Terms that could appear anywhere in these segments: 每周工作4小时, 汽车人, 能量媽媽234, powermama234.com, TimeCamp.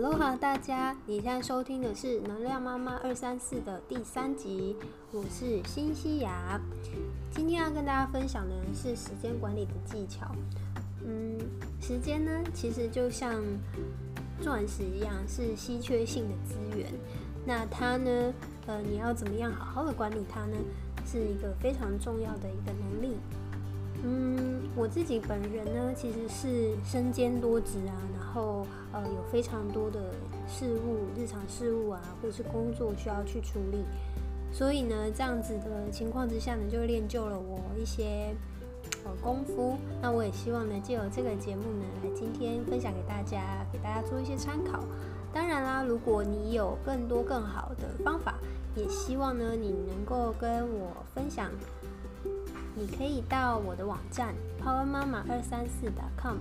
Aloha 大家，你现在收听的是能量妈妈234的第3集，我是新西亚。今天要跟大家分享的是时间管理的技巧。时间呢，其实就像钻石一样，是稀缺性的资源。那它呢，你要怎么样好好的管理它呢，是一个非常重要的一个能力。我自己本人呢，其实是身兼多职啊，然后有非常多的事务，日常事务啊，或是工作需要去处理，所以呢，这样子的情况之下呢，就练就了我一些功夫。那我也希望呢，藉由这个节目呢，来今天分享给大家，给大家做一些参考。当然啦，如果你有更多更好的方法，也希望呢，你能够跟我分享。你可以到我的网站 powermama234.com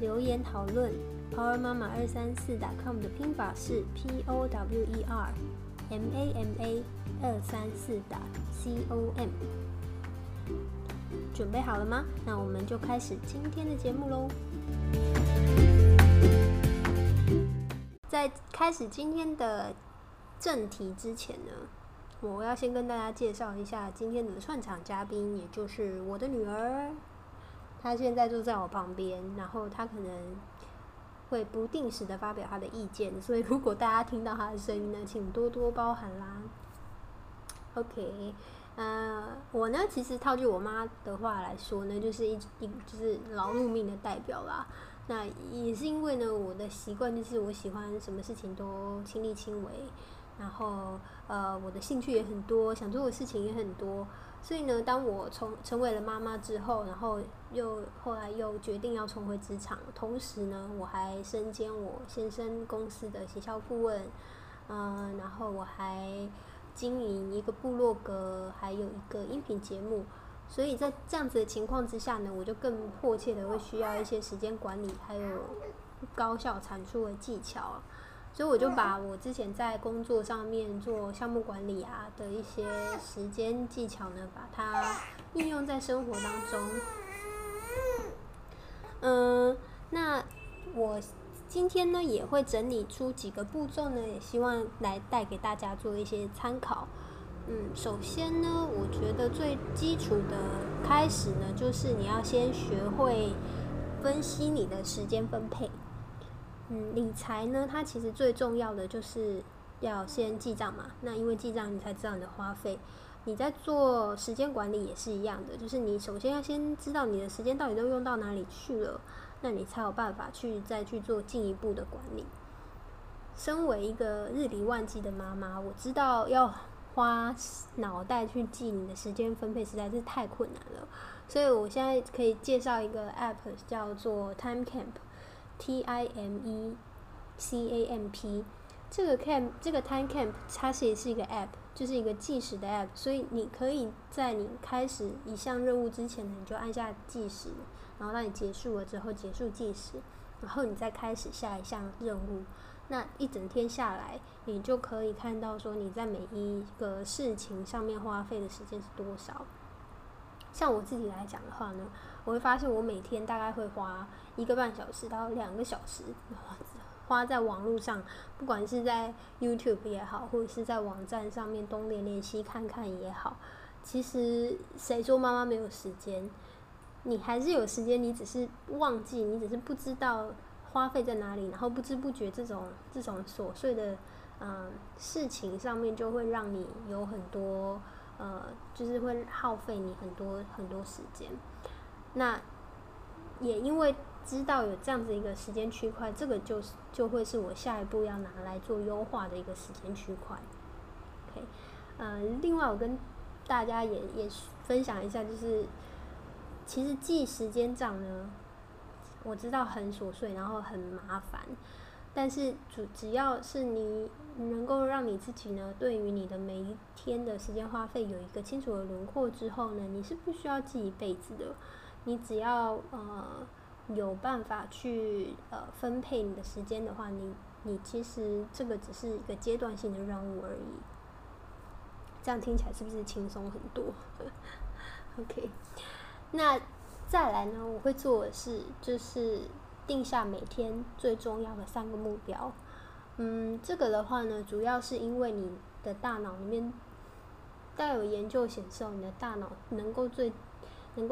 留言讨论。 powermama234.com 的拼法是 powermama234.com。 准备好了吗？那我们就开始今天的节目咯。在开始今天的正题之前呢，我要先跟大家介绍一下今天的串场嘉宾，也就是我的女儿。她现在就在我旁边，然后她可能会不定时的发表她的意见，所以如果大家听到她的声音呢，请多多包涵啦。OK， 我呢，其实套句我妈的话来说呢，就是就是劳碌命的代表啦。那也是因为呢，我的习惯就是我喜欢什么事情都亲力亲为。然后我的兴趣也很多，想做的事情也很多，所以呢，当我成为了妈妈之后，然后后来又决定要重回职场，同时呢，我还身兼我先生公司的行销顾问，然后我还经营一个部落格，还有一个音频节目，所以在这样子的情况之下呢，我就更迫切的会需要一些时间管理，还有高效产出的技巧啊。所以我就把我之前在工作上面做项目管理啊的一些时间技巧呢，把它运用在生活当中。那我今天呢也会整理出几个步骤呢，也希望来带给大家做一些参考。首先呢，我觉得最基础的开始呢，就是你要先学会分析你的时间分配。理财呢，它其实最重要的就是要先记账嘛。那因为记账，你才知道你的花费。你在做时间管理也是一样的，就是你首先要先知道你的时间到底都用到哪里去了，那你才有办法再去做进一步的管理。身为一个日理万机的妈妈，我知道要花脑袋去记你的时间分配实在是太困难了，所以我现在可以介绍一个 app 叫做 TimeCamp。TimeCamp 这个 TimeCamp 它其实是一个 app， 就是一个计时的 app， 所以你可以在你开始一项任务之前呢，你就按下计时，然后让你结束了之后结束计时，然后你再开始下一项任务。那一整天下来，你就可以看到说你在每一个事情上面花费的时间是多少。像我自己来讲的话呢，我会发现我每天大概会花1.5小时到2个小时花在网络上，不管是在 YouTube 也好，或者是在网站上面东连连西看看也好。其实谁说妈妈没有时间？你还是有时间，你只是忘记，你只是不知道花费在哪里，然后不知不觉这种琐碎的事情上面，就会让你有很多。就是会耗费你很多很多时间。那也因为知道有这样子一个时间区块，这个就会是我下一步要拿来做优化的一个时间区块。OK， 另外我跟大家也分享一下，就是其实记时间账呢，我知道很琐碎，然后很麻烦。但是只要是你能够让你自己呢，对于你的每一天的时间花费有一个清楚的轮廓之后呢，你是不需要记一辈子的。你只要有办法去分配你的时间的话，你其实这个只是一个阶段性的任务而已。这样听起来是不是轻松很多？OK， 那再来呢，我会做的是就是定下每天最重要的3个目标。这个的话呢，主要是因为你的大脑里面，带有研究显示，你的大脑能够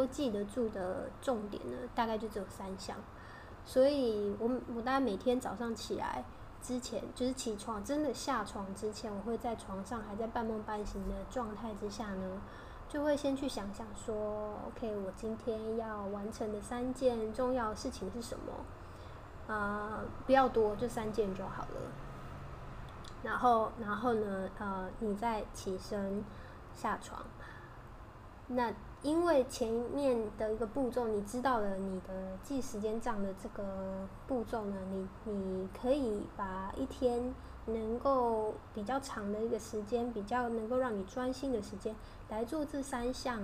记得住的重点呢，大概就只有3项。所以我大概每天早上起来之前，就是起床真的下床之前，我会在床上还在半梦半醒的状态之下呢，就会先去想想说 ，OK， 我今天要完成的3件重要的事情是什么？不要多，就3件就好了。然后呢，你再起身下床。那因为前面的一个步骤，你知道了你的记时间账的这个步骤呢，你可以把一天能够比较长的一个时间，比较能够让你专心的时间来做这3项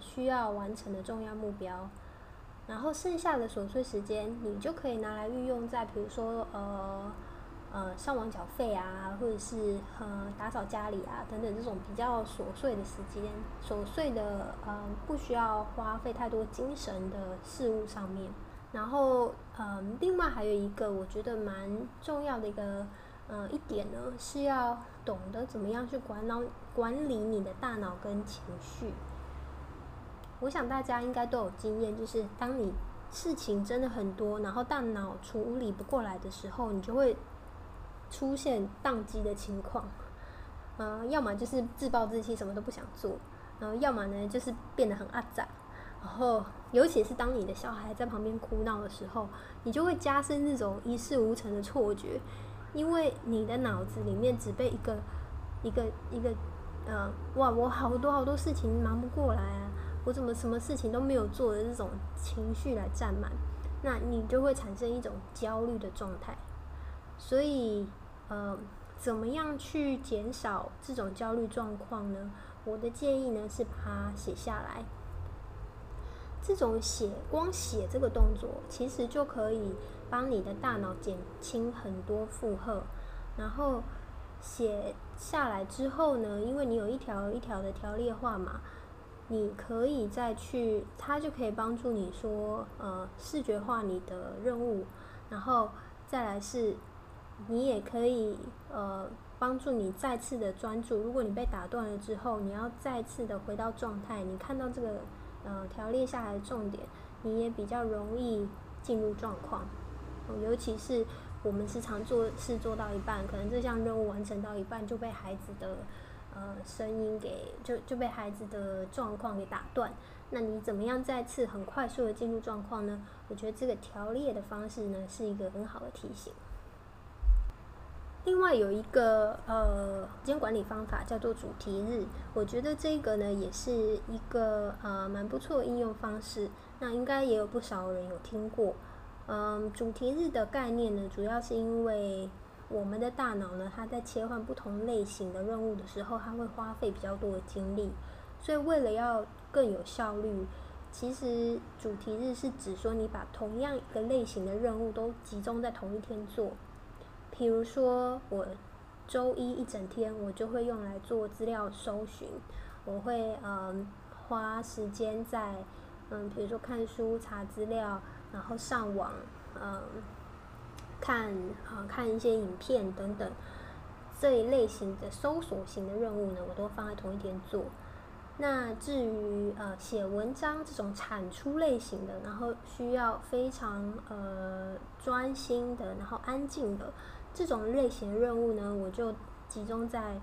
需要完成的重要目标，然后剩下的琐碎时间你就可以拿来运用在比如说上网缴费啊，或者是打扫家里啊等等这种比较琐碎的时间、琐碎的不需要花费太多精神的事物上面。然后另外还有一个我觉得蛮重要的一个一点呢，是要懂得怎么样去管理你的大脑跟情绪。我想大家应该都有经验，就是当你事情真的很多，然后大脑处理不过来的时候，你就会出现宕机的情况，要么就是自暴自弃，什么都不想做，然后要么呢就是变得很阿杂，然后尤其是当你的小孩在旁边哭闹的时候，你就会加深这种一事无成的错觉，因为你的脑子里面只被一个哇，我好多事情忙不过来啊，我怎么什么事情都没有做的这种情绪来占满，那你就会产生一种焦虑的状态，所以。怎么样去减少这种焦虑状况呢？我的建议呢是把它写下来。这种光写这个动作，其实就可以帮你的大脑减轻很多负荷。然后写下来之后呢，因为你有一条一条的条列化嘛，你可以再去，它就可以帮助你说，视觉化你的任务，然后再来是。你也可以帮助你再次的专注，如果你被打断了之后，你要再次的回到状态，你看到这个条列下来的重点，你也比较容易进入状况。尤其是我们时常做事做到一半，可能这项任务完成到一半就被孩子的声音给就被孩子的状况给打断，那你怎么样再次很快速的进入状况呢？我觉得这个条列的方式呢是一个很好的提醒。另外有一个时间管理方法叫做主题日，我觉得这个呢也是一个蛮不错的应用方式，那应该也有不少人有听过。主题日的概念呢，主要是因为我们的大脑呢，它在切换不同类型的任务的时候，它会花费比较多的精力，所以为了要更有效率，其实主题日是指说你把同样一个类型的任务都集中在同一天做。比如说我周一一整天我就会用来做资料搜寻，我会花时间在比如说看书查资料，然后上网看一些影片等等，这一类型的搜索型的任务呢，我都放在同一天做。那至于写文章这种产出类型的，然后需要非常专心的，然后安静的这种类型的任务呢，我就集中在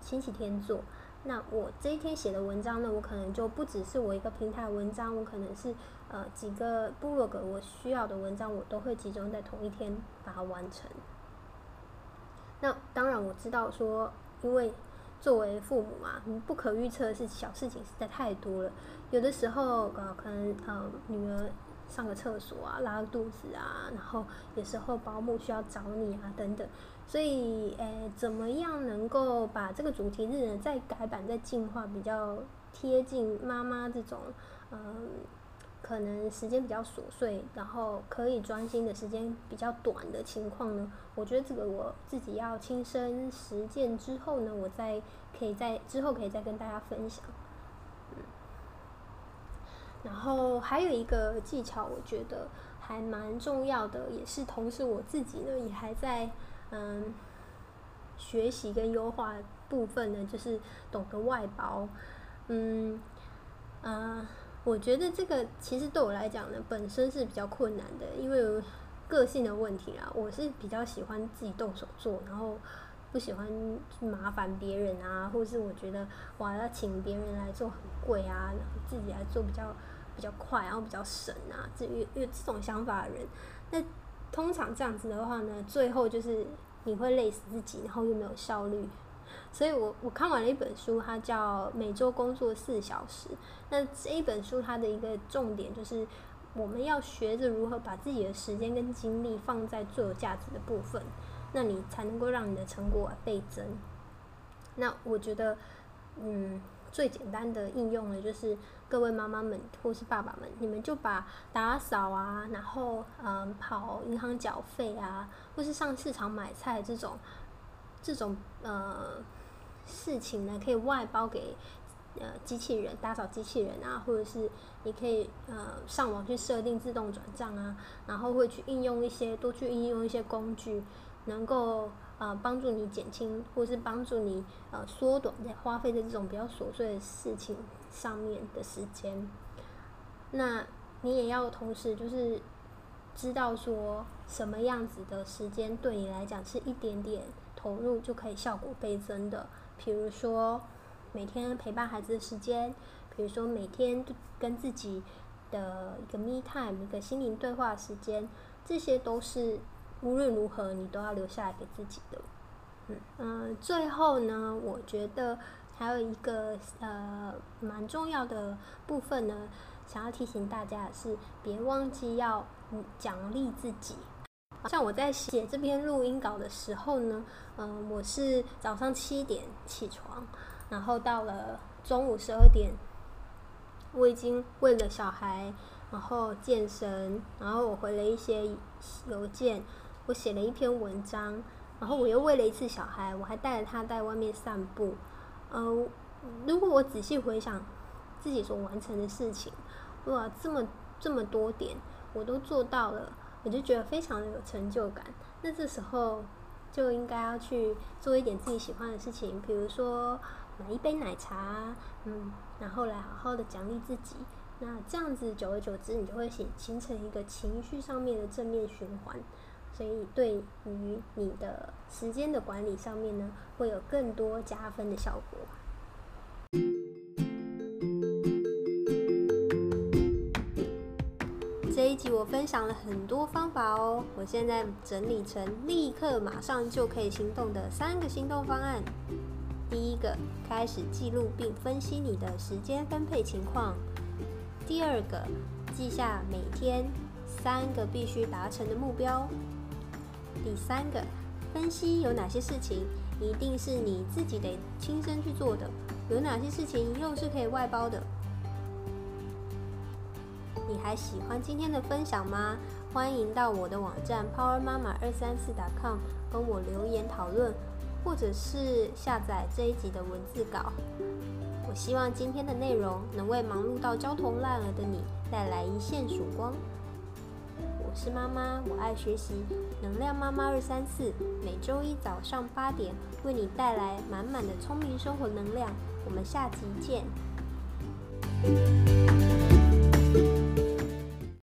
星期天做。那我这一天写的文章呢，我可能就不只是我一个平台文章，我可能是几个部落格我需要的文章，我都会集中在同一天把它完成。那当然我知道说，因为作为父母嘛，不可预测的是小事情实在太多了，有的时候可能女儿上个厕所啊，拉肚子啊，然后有时候保姆需要找你啊等等，所以怎么样能够把这个主题日呢再改版、再进化，比较贴近妈妈这种可能时间比较琐碎，然后可以专心的时间比较短的情况呢，我觉得这个我自己要亲身实践之后呢，我再可以在之后可以再跟大家分享。然后还有一个技巧，我觉得还蛮重要的，也是同时我自己呢也还在学习跟优化部分呢，就是懂得外包。我觉得这个其实对我来讲呢本身是比较困难的，因为个性的问题啦，我是比较喜欢自己动手做，然后不喜欢麻烦别人啊，或是我觉得哇要请别人来做很贵啊，然后自己来做比较快，然后比较省啊，有这种想法的人，那通常这样子的话呢，最后就是你会累死自己，然后又没有效率。所以我看完了一本书，它叫《每周工作4小时》。那这一本书它的一个重点就是，我们要学着如何把自己的时间跟精力放在最有价值的部分，那你才能够让你的成果倍增。那我觉得，最简单的应用呢，就是各位妈妈们或是爸爸们，你们就把打扫啊，然后跑银行缴费啊，或是上市场买菜这种事情呢，可以外包给机器人，打扫机器人啊，或者是你可以上网去设定自动转账啊，然后会去多去应用一些工具，能够帮助你减轻，或是帮助你缩短在花费在这种比较琐碎的事情上面的时间。那你也要同时就是知道说什么样子的时间对你来讲是一点点投入就可以效果倍增的，比如说每天陪伴孩子的时间，比如说每天跟自己的一个 me time， 一个心灵对话的时间，这些都是无论如何你都要留下来给自己的。最后呢，我觉得还有一个蛮重要的部分呢，想要提醒大家的是，别忘记要奖励自己。像我在写这篇录音稿的时候呢，我是早上7点起床，然后到了中午12点，我已经为了小孩，然后健身，然后我回了一些邮件，我写了一篇文章，然后我又喂了一次小孩，我还带着他在外面散步。如果我仔细回想自己所完成的事情，哇，这么多点我都做到了，我就觉得非常的有成就感。那这时候就应该要去做一点自己喜欢的事情，比如说买一杯奶茶，然后来好好的奖励自己。那这样子久而久之，你就会形成一个情绪上面的正面循环，所以对于你的时间的管理上面呢，会有更多加分的效果。这一集我分享了很多方法哦，我现在整理成立刻马上就可以行动的3个行动方案。第一个，开始记录并分析你的时间分配情况。第二个，记下每天3个必须达成的目标。第三个，分析有哪些事情一定是你自己得亲身去做的，有哪些事情又是可以外包的。你还喜欢今天的分享吗？欢迎到我的网站 powermama234.com 跟我留言讨论，或者是下载这一集的文字稿。我希望今天的内容能为忙碌到焦头烂额的你带来一线曙光。我是妈妈，我爱学习，能量妈妈234，每周一早上8点为你带来满满的聪明生活能量。我们下集见。